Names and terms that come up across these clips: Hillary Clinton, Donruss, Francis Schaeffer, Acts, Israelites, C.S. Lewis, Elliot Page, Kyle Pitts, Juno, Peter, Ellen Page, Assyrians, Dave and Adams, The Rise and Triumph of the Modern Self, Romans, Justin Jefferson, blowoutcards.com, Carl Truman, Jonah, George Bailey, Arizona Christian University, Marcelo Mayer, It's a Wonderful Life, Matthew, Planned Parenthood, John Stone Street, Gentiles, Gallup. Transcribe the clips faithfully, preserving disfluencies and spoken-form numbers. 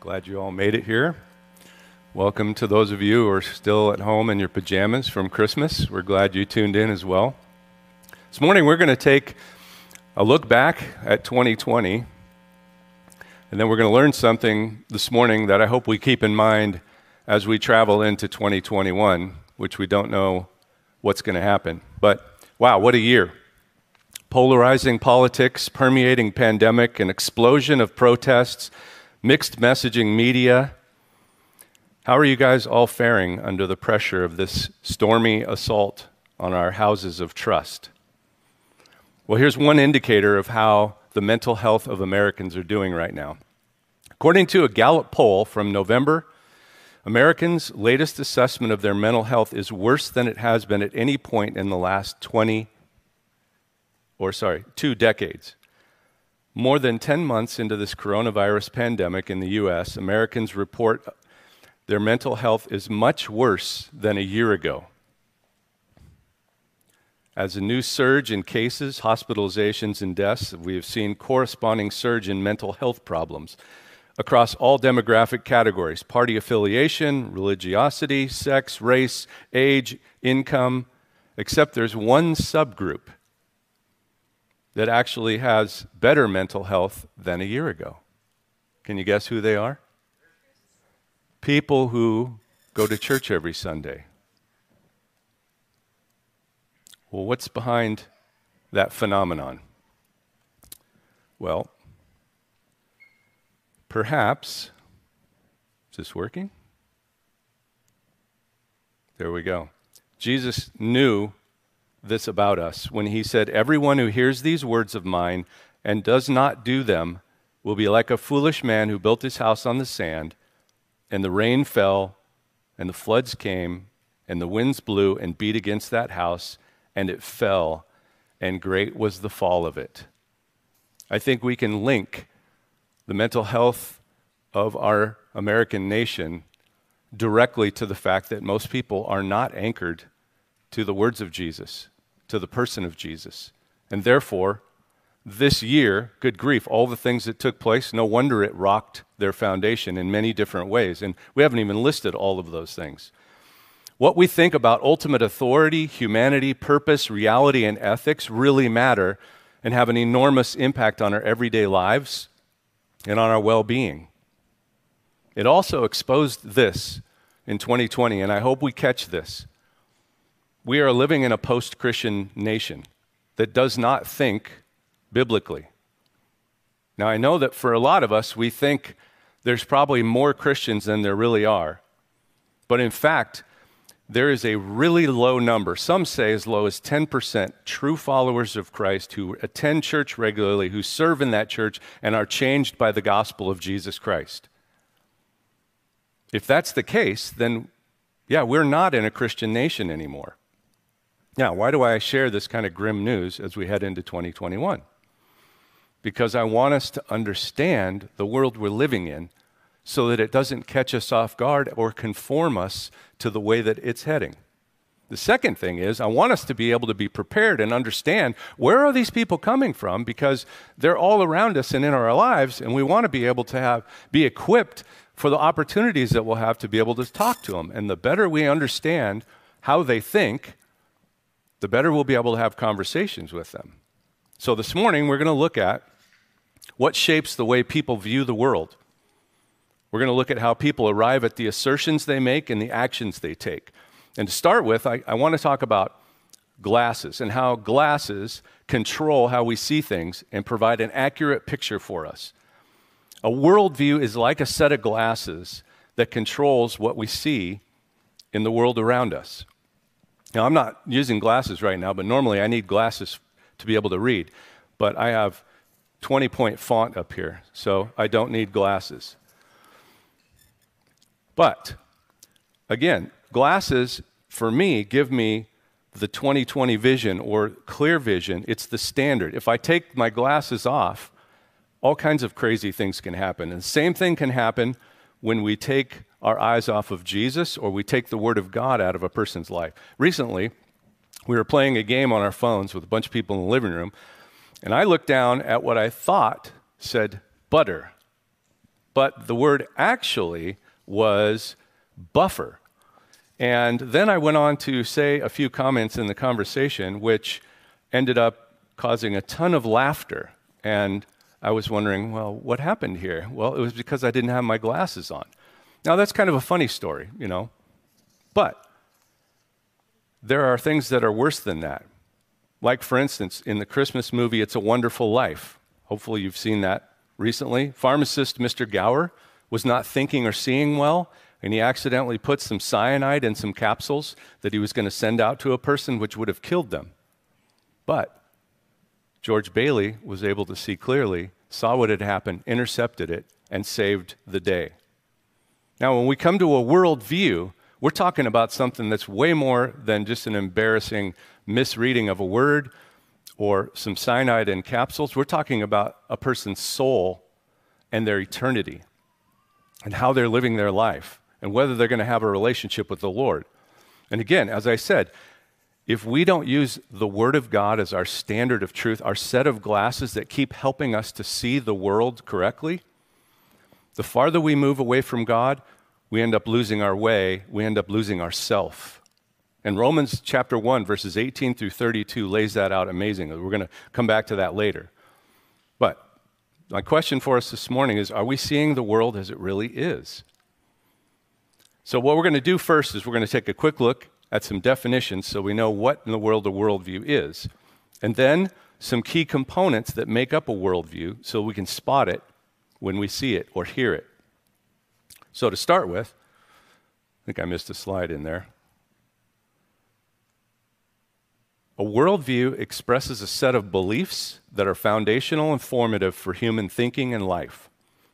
Glad you all made it here. Welcome to those of you who are still at home in your pajamas from Christmas. We're glad you tuned in as well. This morning we're going to take a look back at twenty twenty, and then we're going to learn something this morning that I hope we keep in mind as we travel into twenty twenty-one, which we don't know what's going to happen. But wow, what a year. Polarizing politics, permeating pandemic, an explosion of protests, mixed messaging media. How are you guys all faring under the pressure of this stormy assault on our houses of trust? Well, here's one indicator of how the mental health of Americans are doing right now. According to a Gallup poll from November, Americans' latest assessment of their mental health is worse than it has been at any point in the last twenty, or sorry, two decades. More than ten months into this coronavirus pandemic in the U S, Americans report their mental health is much worse than a year ago. As a new surge in cases, hospitalizations, and deaths, we have seen corresponding surge in mental health problems across all demographic categories: party affiliation, religiosity, sex, race, age, income, except there's one subgroup that actually has better mental health than a year ago. Can you guess who they are? People who go to church every Sunday. Well, what's behind that phenomenon? Well, perhaps, is this working? There we go. Jesus knew this about us when he said, "Everyone who hears these words of mine and does not do them will be like a foolish man who built his house on the sand, and the rain fell, and the floods came, and the winds blew and beat against that house, and it fell, and great was the fall of it." I think we can link the mental health of our American nation directly to the fact that most people are not anchored to the words of Jesus, to the person of Jesus. And therefore, this year, good grief, all the things that took place, no wonder it rocked their foundation in many different ways. And we haven't even listed all of those things. What we think about ultimate authority, humanity, purpose, reality, and ethics really matter and have an enormous impact on our everyday lives and on our well-being. It also exposed this in twenty twenty, and I hope we catch this. We are living in a post-Christian nation that does not think biblically. Now, I know that for a lot of us, we think there's probably more Christians than there really are. But in fact, there is a really low number, some say as low as ten percent, true followers of Christ who attend church regularly, who serve in that church, and are changed by the gospel of Jesus Christ. If that's the case, then yeah, we're not in a Christian nation anymore. Now, why do I share this kind of grim news as we head into twenty twenty-one? Because I want us to understand the world we're living in so that it doesn't catch us off guard or conform us to the way that it's heading. The second thing is I want us to be able to be prepared and understand where are these people coming from, because they're all around us and in our lives, and we want to be able to have be equipped for the opportunities that we'll have to be able to talk to them. And the better we understand how they think, the better we'll be able to have conversations with them. So this morning, we're going to look at what shapes the way people view the world. We're going to look at how people arrive at the assertions they make and the actions they take. And to start with, I, I want to talk about glasses and how glasses control how we see things and provide an accurate picture for us. A worldview is like a set of glasses that controls what we see in the world around us. Now, I'm not using glasses right now, but normally I need glasses to be able to read. But I have twenty-point font up here, so I don't need glasses. But, again, glasses, for me, give me the twenty twenty vision or clear vision. It's the standard. If I take my glasses off, all kinds of crazy things can happen. And the same thing can happen when we take our eyes off of Jesus, or we take the Word of God out of a person's life. Recently, we were playing a game on our phones with a bunch of people in the living room, and I looked down at what I thought said butter. but the word actually was buffer. And then I went on to say a few comments in the conversation, which ended up causing a ton of laughter. And I was wondering, well, what happened here? Well, it was because I didn't have my glasses on. Now, that's kind of a funny story, you know, but there are things that are worse than that. Like, for instance, in the Christmas movie, It's a Wonderful Life. Hopefully you've seen that recently. Pharmacist Mister Gower was not thinking or seeing well, and he accidentally put some cyanide in some capsules that he was going to send out to a person, which would have killed them. But George Bailey was able to see clearly, saw what had happened, intercepted it, and saved the day. Now, when we come to a worldview, we're talking about something that's way more than just an embarrassing misreading of a word or some cyanide in capsules. We're talking about a person's soul and their eternity and how they're living their life and whether they're going to have a relationship with the Lord. And again, as I said, if we don't use the Word of God as our standard of truth, our set of glasses that keep helping us to see the world correctly, the farther we move away from God, we end up losing our way, we end up losing ourself. And Romans chapter one, verses eighteen through thirty-two lays that out amazingly. We're going to come back to that later. But my question for us this morning is, are we seeing the world as it really is? So what we're going to do first is we're going to take a quick look at some definitions so we know what in the world a worldview is, and then some key components that make up a worldview so we can spot it when we see it or hear it. So to start with, I think I missed a slide in there. A worldview expresses a set of beliefs that are foundational and formative for human thinking and life.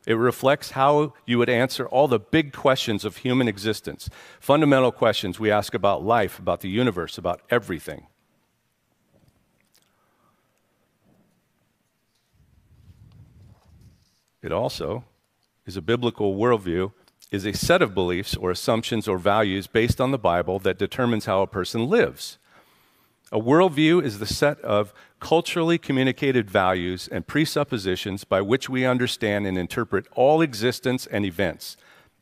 It reflects how you would answer all the big questions of human existence, fundamental questions we ask about life, about the universe, about everything. It also is a biblical worldview, is a set of beliefs or assumptions or values based on the Bible that determines how a person lives. A worldview is the set of culturally communicated values and presuppositions by which we understand and interpret all existence and events,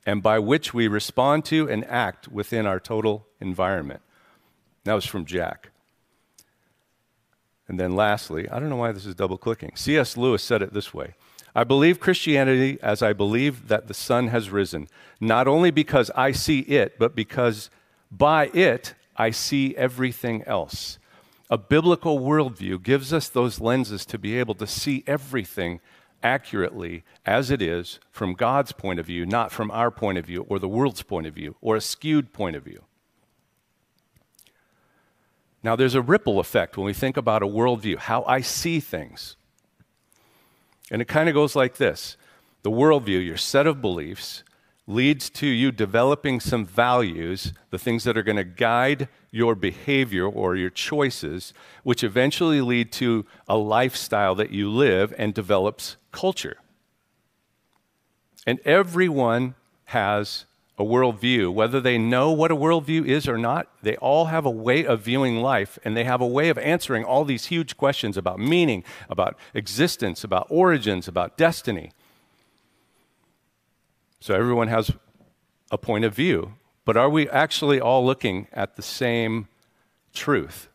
and by which we respond to and act within our total environment. That was from Jack. And then lastly, I don't know why this is double-clicking. C S Lewis said it this way: I believe Christianity as I believe that the sun has risen, not only because I see it, but because by it I see everything else. A biblical worldview gives us those lenses to be able to see everything accurately as it is from God's point of view, not from our point of view or the world's point of view or a skewed point of view. Now, there's a ripple effect when we think about a worldview, how I see things. And it kind of goes like this. The worldview, your set of beliefs, leads to you developing some values, the things that are going to guide your behavior or your choices, which eventually lead to a lifestyle that you live and develops culture. And everyone has a worldview. Whether they know what a worldview is or not, they all have a way of viewing life, and they have a way of answering all these huge questions about meaning, about existence, about origins, about destiny. So everyone has a point of view, but are we actually all looking at the same truth?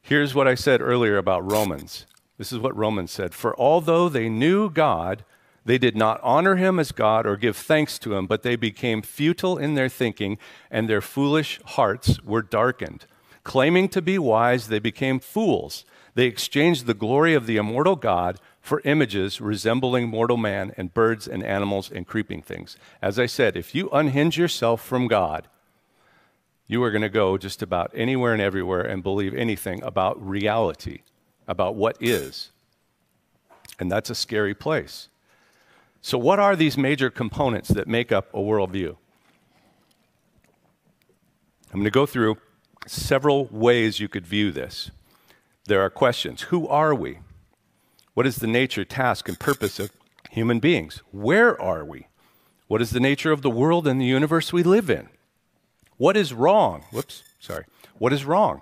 Here's what I said earlier about Romans. This is what Romans said: for although they knew God, they did not honor him as God or give thanks to him, but they became futile in their thinking, and their foolish hearts were darkened. Claiming to be wise, they became fools. They exchanged the glory of the immortal God for images resembling mortal man and birds and animals and creeping things. As I said, if you unhinge yourself from God, you are going to go just about anywhere and everywhere and believe anything about reality, about what is. And that's a scary place. So what are these major components that make up a worldview? I'm going to go through several ways you could view this. There are questions. Who are we? What is the nature, task, and purpose of human beings? Where are we? What is the nature of the world and the universe we live in? What is wrong? Whoops, sorry. What is wrong?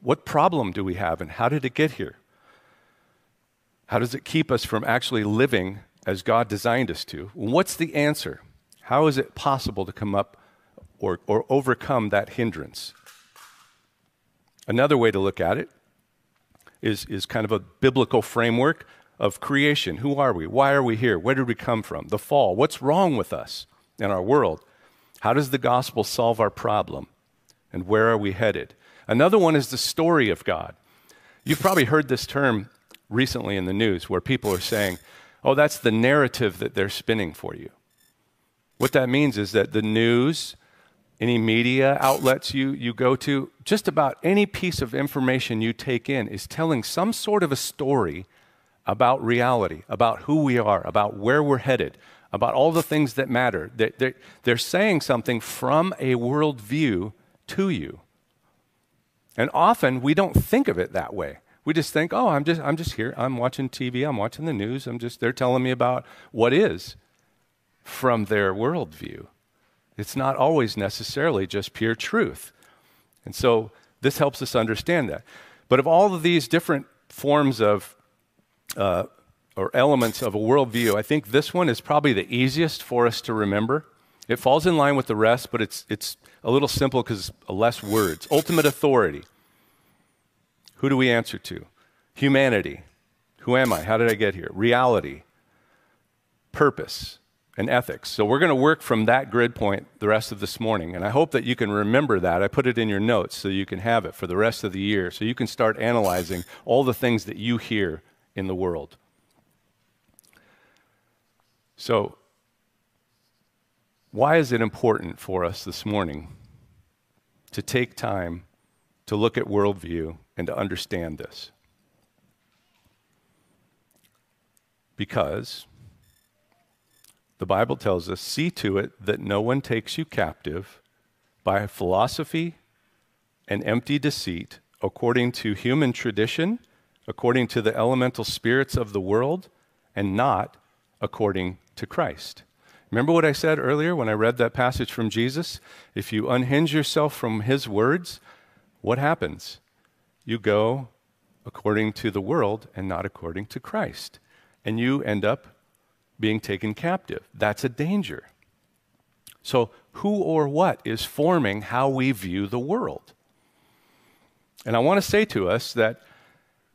What problem do we have, and how did it get here? How does it keep us from actually living as God designed us to, what's the answer? How is it possible to come up or, or overcome that hindrance? Another way to look at it is, is kind of a biblical framework of creation. Who are we? Why are we here? Where did we come from? The fall. What's wrong with us and our world? How does the gospel solve our problem? And where are we headed? Another one is the story of God. You've probably heard this term recently in the news where people are saying, oh, that's the narrative that they're spinning for you. What that means is that the news, any media outlets you, you go to, just about any piece of information you take in is telling some sort of a story about reality, about who we are, about where we're headed, about all the things that matter. They're, they're, they're saying something from a worldview to you. And often we don't think of it that way. We just think, oh, I'm just, I'm just here. I'm watching T V. I'm watching the news. I'm just, they're telling me about what is from their worldview. It's not always necessarily just pure truth. And so this helps us understand that. But of all of these different forms of uh, or elements of a worldview, I think this one is probably the easiest for us to remember. It falls in line with the rest, but it's, it's a little simple because less words. Ultimate authority. Who do we answer to? Humanity. Who am I? How did I get here? Reality. Purpose. And ethics. So we're going to work from that grid point the rest of this morning. And I hope that you can remember that. I put it in your notes so you can have it for the rest of the year. So you can start analyzing all the things that you hear in the world. So why is it important for us this morning to take time to look at worldview and to understand this? Because the Bible tells us, see to it that no one takes you captive by philosophy and empty deceit, according to human tradition, according to the elemental spirits of the world, and not according to Christ. Remember what I said earlier when I read that passage from Jesus? If you unhinge yourself from his words, what happens? You go according to the world and not according to Christ. And you end up being taken captive. That's a danger. So who or what is forming how we view the world? And I want to say to us that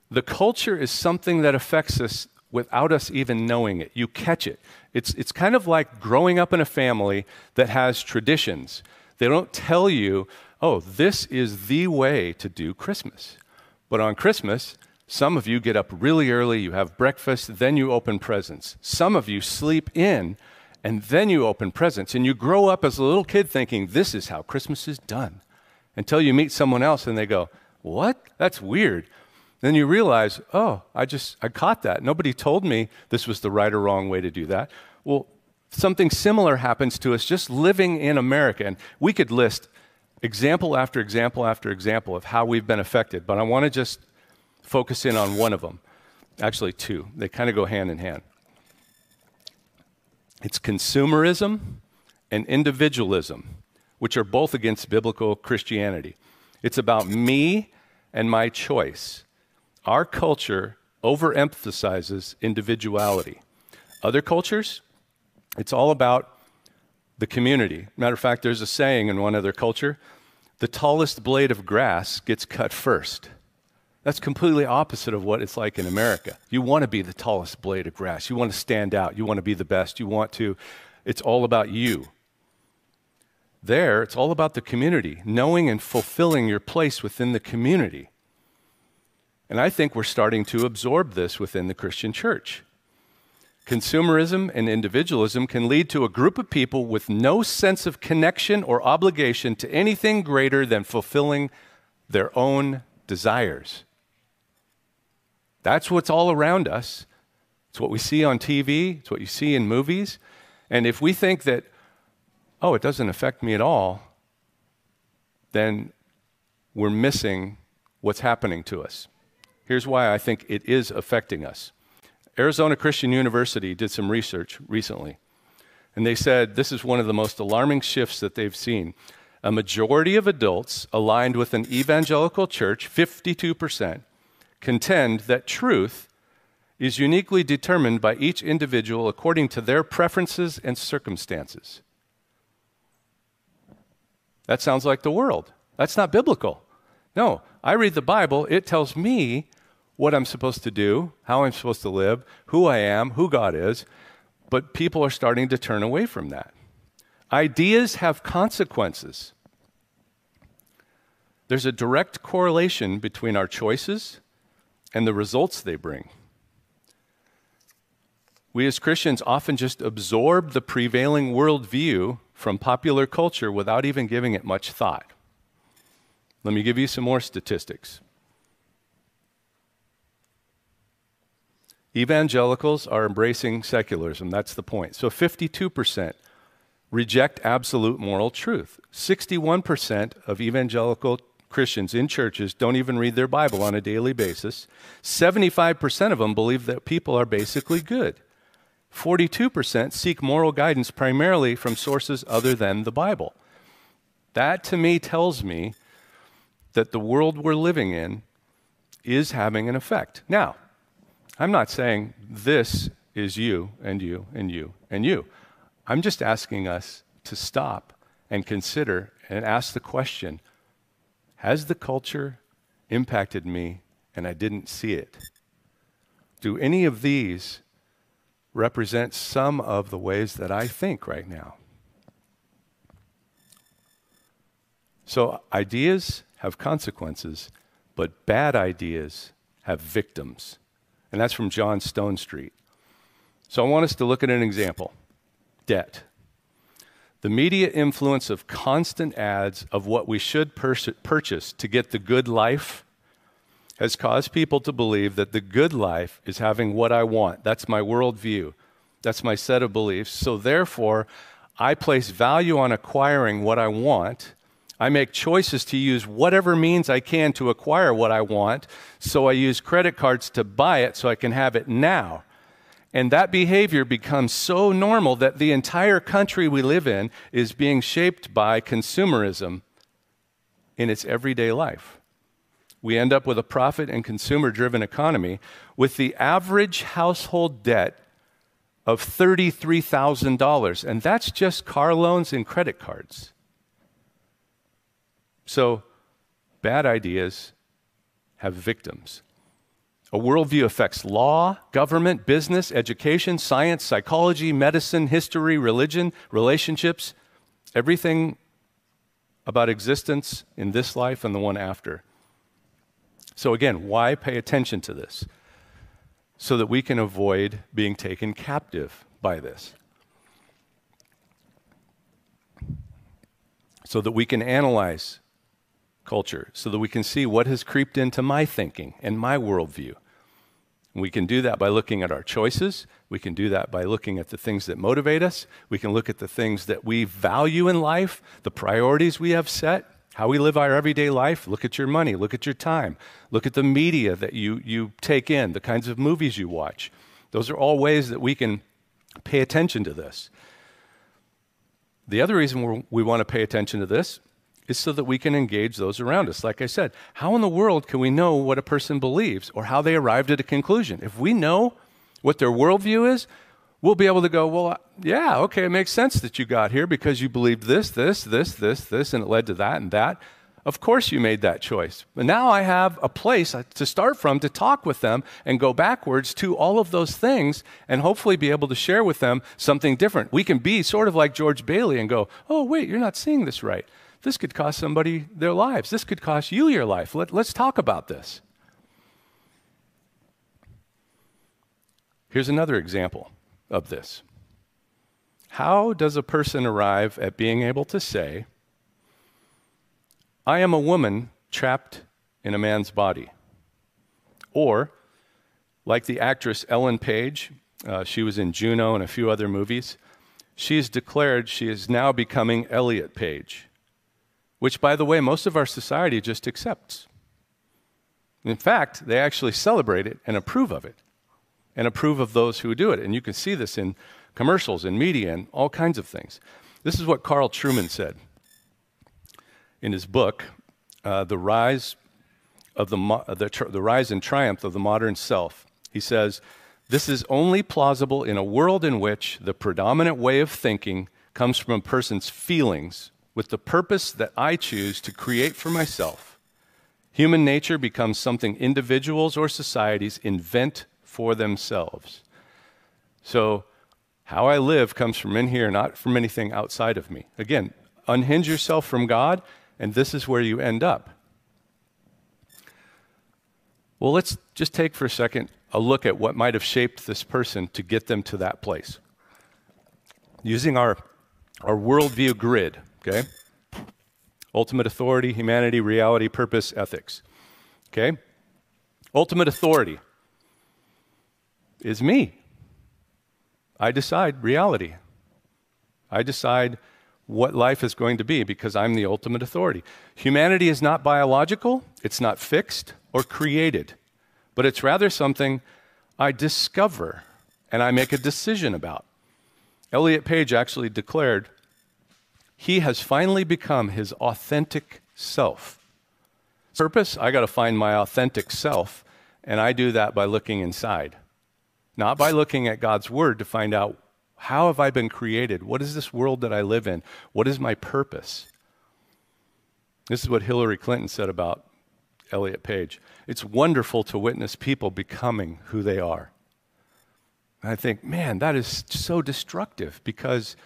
the culture is something that affects us without us even knowing it. You catch it. It's, it's kind of like growing up in a family that has traditions. They don't tell you, oh, this is the way to do Christmas. But on Christmas, some of you get up really early, you have breakfast, then you open presents. Some of you sleep in, and then you open presents. And you grow up as a little kid thinking, this is how Christmas is done. Until you meet someone else and they go, what? That's weird. Then you realize, oh, I just, I caught that. Nobody told me this was the right or wrong way to do that. Well, something similar happens to us just living in America. And we could list example after example after example of how we've been affected. But I want to just focus in on one of them. Actually, two. They kind of go hand in hand. It's consumerism and individualism, which are both against biblical Christianity. It's about me and my choice. Our culture overemphasizes individuality. Other cultures, it's all about the community. Matter of fact, there's a saying in one other culture, the tallest blade of grass gets cut first. That's completely opposite of what it's like in America. You want to be the tallest blade of grass. You want to stand out. You want to be the best. You want to. It's all about you. There, it's all about the community, knowing and fulfilling your place within the community. And I think we're starting to absorb this within the Christian church. Consumerism and individualism can lead to a group of people with no sense of connection or obligation to anything greater than fulfilling their own desires. That's what's all around us. It's what we see on T V. It's what you see in movies. And if we think that, oh, it doesn't affect me at all, then we're missing what's happening to us. Here's why I think it is affecting us. Arizona Christian University did some research recently, and they said this is one of the most alarming shifts that they've seen. A majority of adults aligned with an evangelical church, fifty-two percent, contend that truth is uniquely determined by each individual according to their preferences and circumstances. That sounds like the world. That's not biblical. No, I read the Bible. It tells me what I'm supposed to do, how I'm supposed to live, who I am, who God is, but people are starting to turn away from that. Ideas have consequences. There's a direct correlation between our choices and the results they bring. We as Christians often just absorb the prevailing worldview from popular culture without even giving it much thought. Let me give you some more statistics. Evangelicals are embracing secularism. That's the point. So fifty-two percent reject absolute moral truth. sixty-one percent of evangelical Christians in churches don't even read their Bible on a daily basis. seventy-five percent of them believe that people are basically good. forty-two percent seek moral guidance primarily from sources other than the Bible. That to me tells me that the world we're living in is having an effect. Now, I'm not saying this is you and you and you and you. I'm just asking us to stop and consider and ask the question, has the culture impacted me and I didn't see it? Do any of these represent some of the ways that I think right now? So ideas have consequences, but bad ideas have victims. And that's from John Stone Street. So I want us to look at an example. Debt. The media influence of constant ads of what we should purchase to get the good life has caused people to believe that the good life is having what I want. That's my worldview. That's my set of beliefs. So therefore, I place value on acquiring what I want. I make choices to use whatever means I can to acquire what I want, so I use credit cards to buy it so I can have it now. And that behavior becomes so normal that the entire country we live in is being shaped by consumerism in its everyday life. We end up with a profit and consumer-driven economy with the average household debt of thirty-three thousand dollars, and that's just car loans and credit cards. So, bad ideas have victims. A worldview affects law, government, business, education, science, psychology, medicine, history, religion, relationships, everything about existence in this life and the one after. So again, why pay attention to this? So that we can avoid being taken captive by this. So that we can analyze culture, so that we can see what has creeped into my thinking and my worldview. And we can do that by looking at our choices. We can do that by looking at the things that motivate us. We can look at the things that we value in life, the priorities we have set, how we live our everyday life. Look at your money. Look at your time. Look at the media that you, you take in, the kinds of movies you watch. Those are all ways that we can pay attention to this. The other reason we're, we want to pay attention to this is so that we can engage those around us. Like I said, how in the world can we know what a person believes or how they arrived at a conclusion? If we know what their worldview is, we'll be able to go, well, yeah, okay, it makes sense that you got here because you believed this, this, this, this, this, and it led to that and that. Of course you made that choice. But now I have a place to start from to talk with them and go backwards to all of those things and hopefully be able to share with them something different. We can be sort of like George Bailey and go, oh, wait, you're not seeing this right. This could cost somebody their lives. This could cost you your life. Let, let's talk about this. Here's another example of this. How does a person arrive at being able to say, I am a woman trapped in a man's body? Or, like the actress Ellen Page, uh, she was in Juno and a few other movies, she's declared she is now becoming Elliot Page, which, by the way, most of our society just accepts. In fact, they actually celebrate it and approve of it and approve of those who do it. And you can see this in commercials and media and all kinds of things. This is what Carl Truman said in his book, uh, The Rise of the, Mo- the, Tr- The Rise and Triumph of the Modern Self. He says, This is only plausible in a world in which the predominant way of thinking comes from a person's feelings with the purpose that I choose to create for myself. Human nature becomes something individuals or societies invent for themselves. So how I live comes from in here, not from anything outside of me. Again, unhinge yourself from God, and this is where you end up. Well, let's just take for a second a look at what might have shaped this person to get them to that place. Using our, our worldview grid, okay? Ultimate authority, humanity, reality, purpose, ethics, okay? Ultimate authority is me. I decide reality. I decide what life is going to be because I'm the ultimate authority. Humanity is not biological, it's not fixed or created, but it's rather something I discover and I make a decision about. Elliot Page actually declared, he has finally become his authentic self. Purpose, I got to find my authentic self, and I do that by looking inside. Not by looking at God's word to find out, how have I been created? What is this world that I live in? What is my purpose? This is what Hillary Clinton said about Elliot Page. It's wonderful to witness people becoming who they are. And I think, man, that is so destructive because,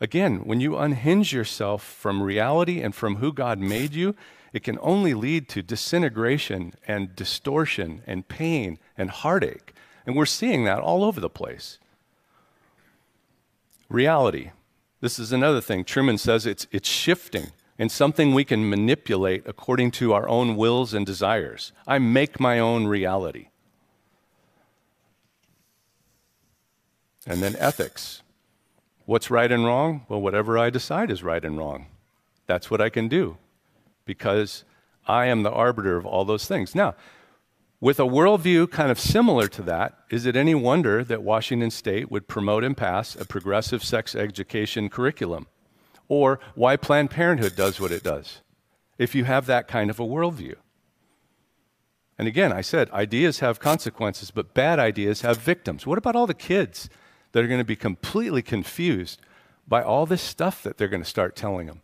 again, when you unhinge yourself from reality and from who God made you, it can only lead to disintegration and distortion and pain and heartache. And we're seeing that all over the place. Reality. This is another thing. Truman says it's, it's shifting and something we can manipulate according to our own wills and desires. I make my own reality. And then ethics. What's right and wrong? Well, whatever I decide is right and wrong. That's what I can do because I am the arbiter of all those things. Now, with a worldview kind of similar to that, is it any wonder that Washington State would promote and pass a progressive sex education curriculum? Or why Planned Parenthood does what it does, if you have that kind of a worldview? And again, I said, ideas have consequences, but bad ideas have victims. What about all the kids that are going to be completely confused by all this stuff that they're going to start telling them?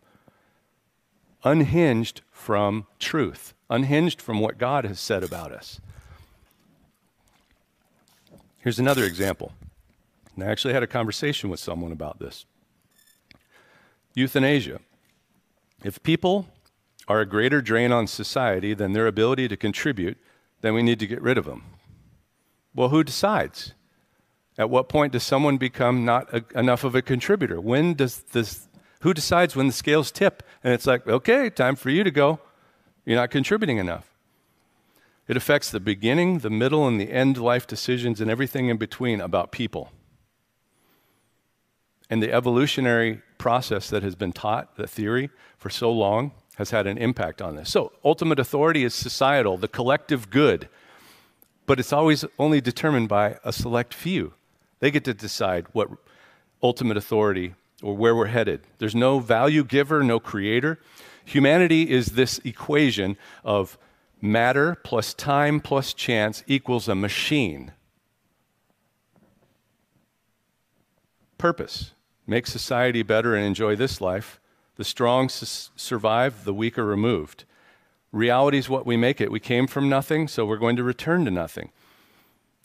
Unhinged from truth, unhinged from what God has said about us. Here's another example. And I actually had a conversation with someone about this. Euthanasia. If people are a greater drain on society than their ability to contribute, then we need to get rid of them. Well, who decides? At what point does someone become not a, enough of a contributor? When does this, who decides when the scales tip? And it's like, okay, time for you to go. You're not contributing enough. It affects the beginning, the middle, and the end life decisions and everything in between about people. And the evolutionary process that has been taught, the theory, for so long has had an impact on this. So ultimate authority is societal, the collective good, but it's always only determined by a select few. They get to decide what ultimate authority or where we're headed. There's no value giver, no creator. Humanity is this equation of matter plus time plus chance equals a machine. Purpose. Make society better and enjoy this life. The strong su- survive, the weak are removed. Reality is what we make it. We came from nothing, so we're going to return to nothing.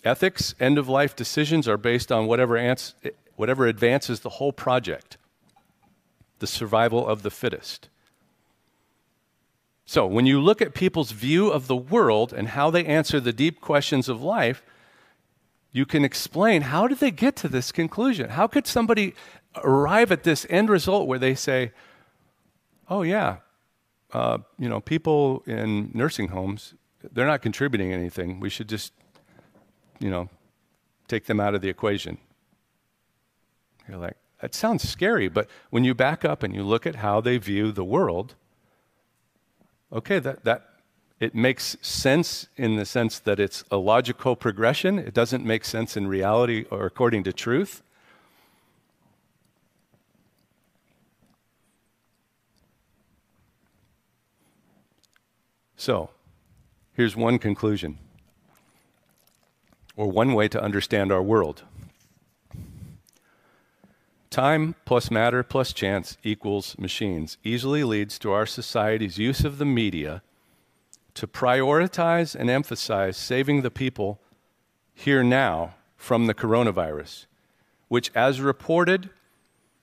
Ethics, end-of-life decisions are based on whatever ans- whatever advances the whole project, the survival of the fittest. So when you look at people's view of the world and how they answer the deep questions of life, you can explain, how did they get to this conclusion? How could somebody arrive at this end result where they say, oh yeah, uh, you know, people in nursing homes, they're not contributing anything. We should just, you know, take them out of the equation. You're like, that sounds scary, but when you back up and you look at how they view the world, okay, that, that it makes sense in the sense that it's a logical progression. It doesn't make sense in reality or according to truth. So, here's one conclusion. or one way to understand our world. Time plus matter plus chance equals machines easily leads to our society's use of the media to prioritize and emphasize saving the people here now from the coronavirus, which, as reported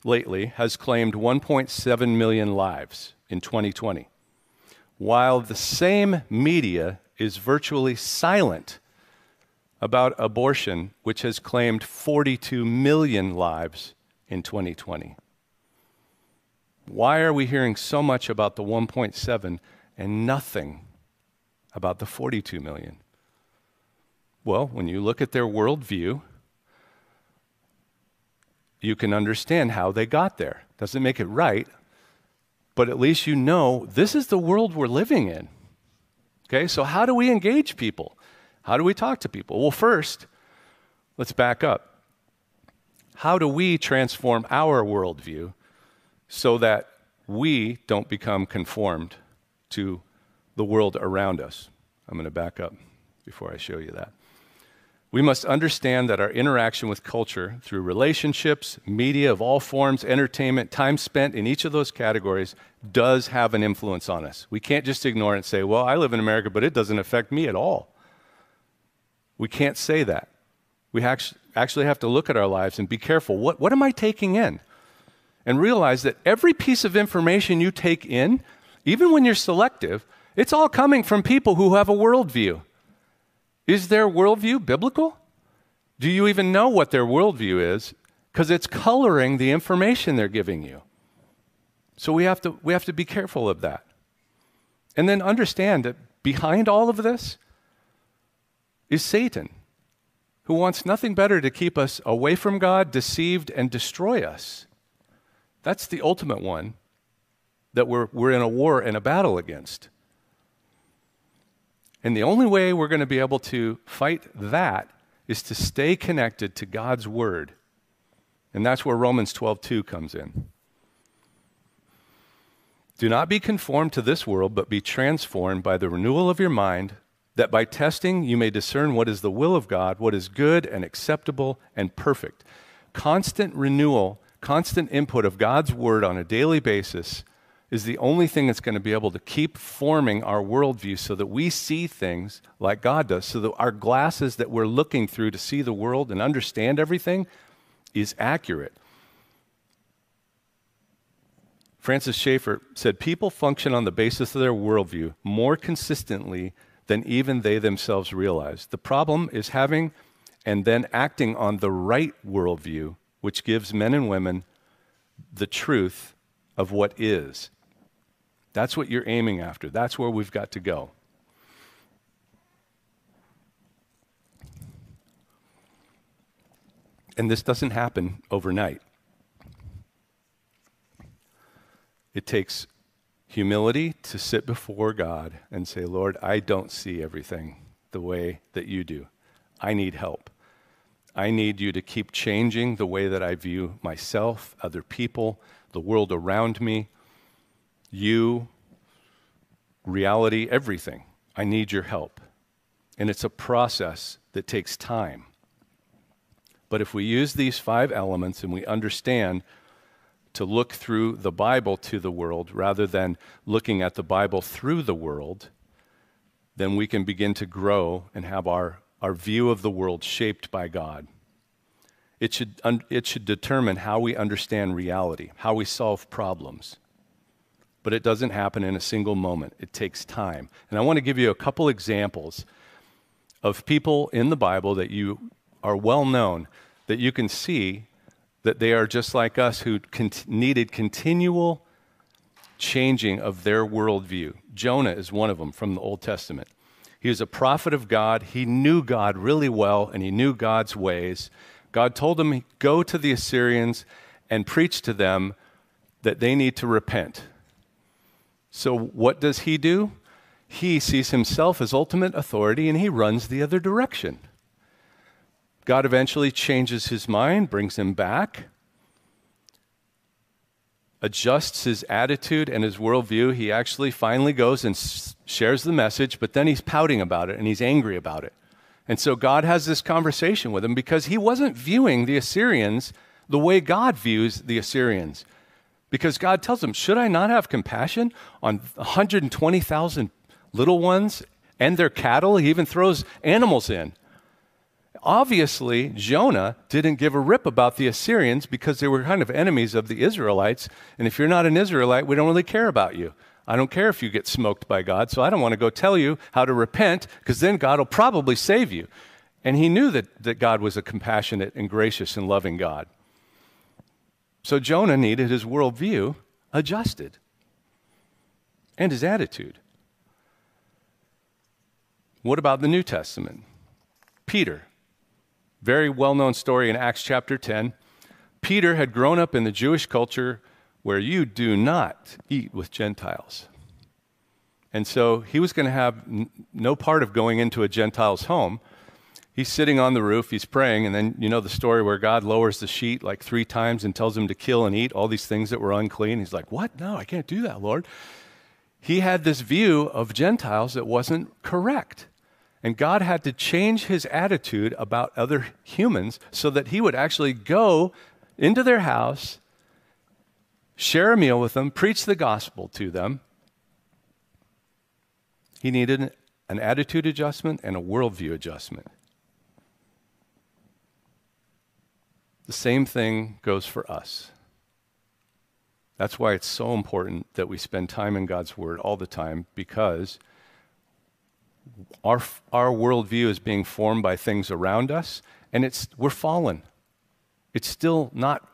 lately, has claimed one point seven million lives in twenty twenty, while the same media is virtually silent about abortion, which has claimed forty-two million lives in twenty twenty. Why are we hearing so much about the one point seven and nothing about the forty-two million? Well, when you look at their worldview, you can understand how they got there. Doesn't make it right, but at least you know this is the world we're living in. Okay, so how do we engage people? How do we talk to people? Well, first, let's back up. How do we transform our worldview so that we don't become conformed to the world around us? I'm going to back up before I show you that. We must understand that our interaction with culture through relationships, media of all forms, entertainment, time spent in each of those categories does have an influence on us. We can't just ignore it and say, well, I live in America, but it doesn't affect me at all. We can't say that. We actually actually have to look at our lives and be careful. What, what am I taking in? And realize that every piece of information you take in, even when you're selective, it's all coming from people who have a worldview. Is their worldview biblical? Do you even know what their worldview is? Because it's coloring the information they're giving you. So we have to, we have to be careful of that. And then understand that behind all of this is Satan, who wants nothing better to keep us away from God, deceived, and destroy us. That's the ultimate one that we're, we're in a war and a battle against. And the only way we're going to be able to fight that is to stay connected to God's word. And that's where Romans twelve two comes in. Do not be conformed to this world, but be transformed by the renewal of your mind, that by testing you may discern what is the will of God, what is good and acceptable and perfect. Constant renewal, constant input of God's word on a daily basis is the only thing that's going to be able to keep forming our worldview so that we see things like God does, so that our glasses that we're looking through to see the world and understand everything is accurate. Francis Schaeffer said, people function on the basis of their worldview more consistently than even they themselves realize. The problem is having and then acting on the right worldview, which gives men and women the truth of what is. That's what you're aiming after. That's where we've got to go. And this doesn't happen overnight. It takes humility to sit before God and say, Lord, I don't see everything the way that you do. I need help. I need you to keep changing the way that I view myself, other people, the world around me, you, reality, everything. I need your help. And it's a process that takes time. But if we use these five elements and we understand to look through the Bible to the world rather than looking at the Bible through the world, then we can begin to grow and have our, our view of the world shaped by God. It should, it should determine how we understand reality, how we solve problems. But it doesn't happen in a single moment. It takes time. And I want to give you a couple examples of people in the Bible that you are well known, that you can see that they are just like us, who cont- needed continual changing of their worldview. Jonah is one of them from the Old Testament. He was a prophet of God. He knew God really well, and he knew God's ways. God told him, go to the Assyrians and preach to them that they need to repent. So what does he do? He sees himself as ultimate authority, and he runs the other direction. God eventually changes his mind, brings him back, adjusts his attitude and his worldview. He actually finally goes and shares the message, but then he's pouting about it and he's angry about it. And so God has this conversation with him because he wasn't viewing the Assyrians the way God views the Assyrians. Because God tells him, should I not have compassion on one hundred twenty thousand little ones and their cattle? He even throws animals in. Obviously, Jonah didn't give a rip about the Assyrians because they were kind of enemies of the Israelites. And if you're not an Israelite, we don't really care about you. I don't care if you get smoked by God, so I don't want to go tell you how to repent, because then God will probably save you. And he knew that, that God was a compassionate and gracious and loving God. So Jonah needed his worldview adjusted and his attitude. What about the New Testament? Peter. Very well-known story in Acts chapter ten. Peter had grown up in the Jewish culture where you do not eat with Gentiles. And so he was going to have no part of going into a Gentile's home. He's sitting on the roof, he's praying, and then you know the story where God lowers the sheet like three times and tells him to kill and eat all these things that were unclean. He's like, what? No, I can't do that, Lord. He had this view of Gentiles that wasn't correct. And God had to change his attitude about other humans so that he would actually go into their house, share a meal with them, preach the gospel to them. He needed an attitude adjustment and a worldview adjustment. The same thing goes for us. That's why it's so important that we spend time in God's Word all the time, because our, our worldview is being formed by things around us, and it's we're fallen. It's still not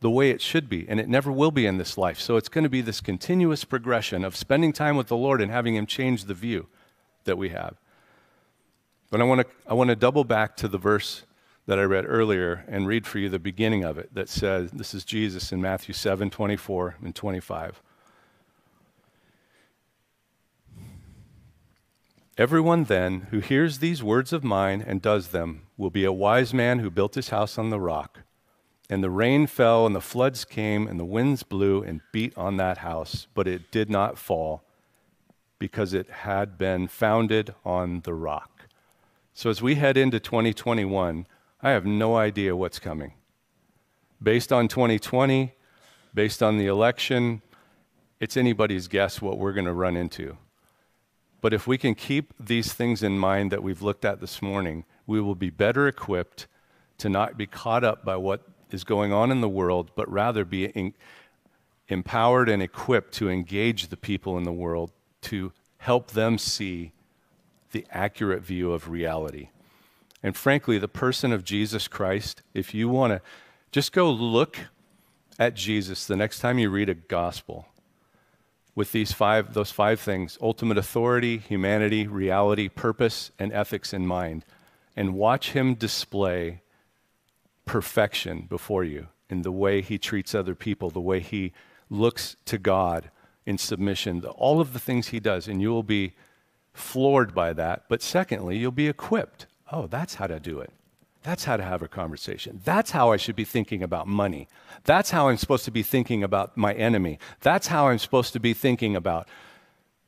the way it should be, and it never will be in this life. So it's going to be this continuous progression of spending time with the Lord and having him change the view that we have. But I want to I want to double back to the verse that I read earlier and read for you the beginning of it that says, this is Jesus in Matthew seven, twenty-four and twenty-five. Everyone then who hears these words of mine and does them will be a wise man who built his house on the rock. And the rain fell and the floods came and the winds blew and beat on that house, but it did not fall because it had been founded on the rock. So as we head into twenty twenty-one, I have no idea what's coming. Based on twenty twenty, based on the election, it's anybody's guess what we're going to run into. But if we can keep these things in mind that we've looked at this morning, we will be better equipped to not be caught up by what is going on in the world, but rather be in, empowered and equipped to engage the people in the world to help them see the accurate view of reality. And frankly, the person of Jesus Christ, if you want to just go look at Jesus the next time you read a gospel, with these five, those five things, ultimate authority, humanity, reality, purpose, and ethics in mind, and watch him display perfection before you in the way he treats other people, the way he looks to God in submission, all of the things he does, and you will be floored by that. But secondly, you'll be equipped. Oh, that's how to do it. That's how to have a conversation. That's how I should be thinking about money. That's how I'm supposed to be thinking about my enemy. That's how I'm supposed to be thinking about.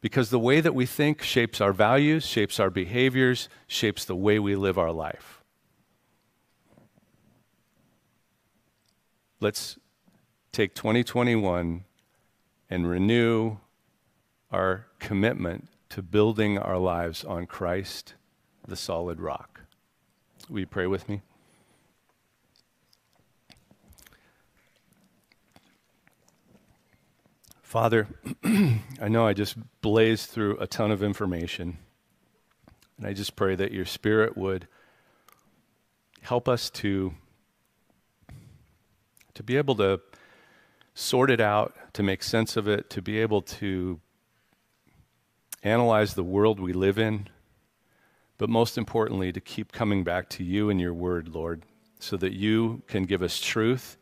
Because the way that we think shapes our values, shapes our behaviors, shapes the way we live our life. Let's take twenty twenty-one and renew our commitment to building our lives on Christ, the solid rock. Will you pray with me? Father, I know I just blazed through a ton of information, and I just pray that your Spirit would help us to, to be able to sort it out, to make sense of it, to be able to analyze the world we live in, but most importantly, to keep coming back to you and your word, Lord, so that you can give us truth,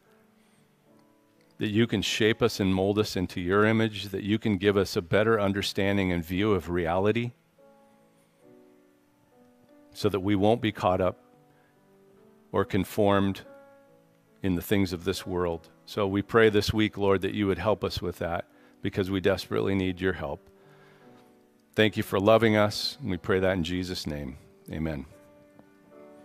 that you can shape us and mold us into your image, that you can give us a better understanding and view of reality, so that we won't be caught up or conformed in the things of this world. So we pray this week, Lord, that you would help us with that, because we desperately need your help. Thank you for loving us, and we pray that in Jesus' name. Amen.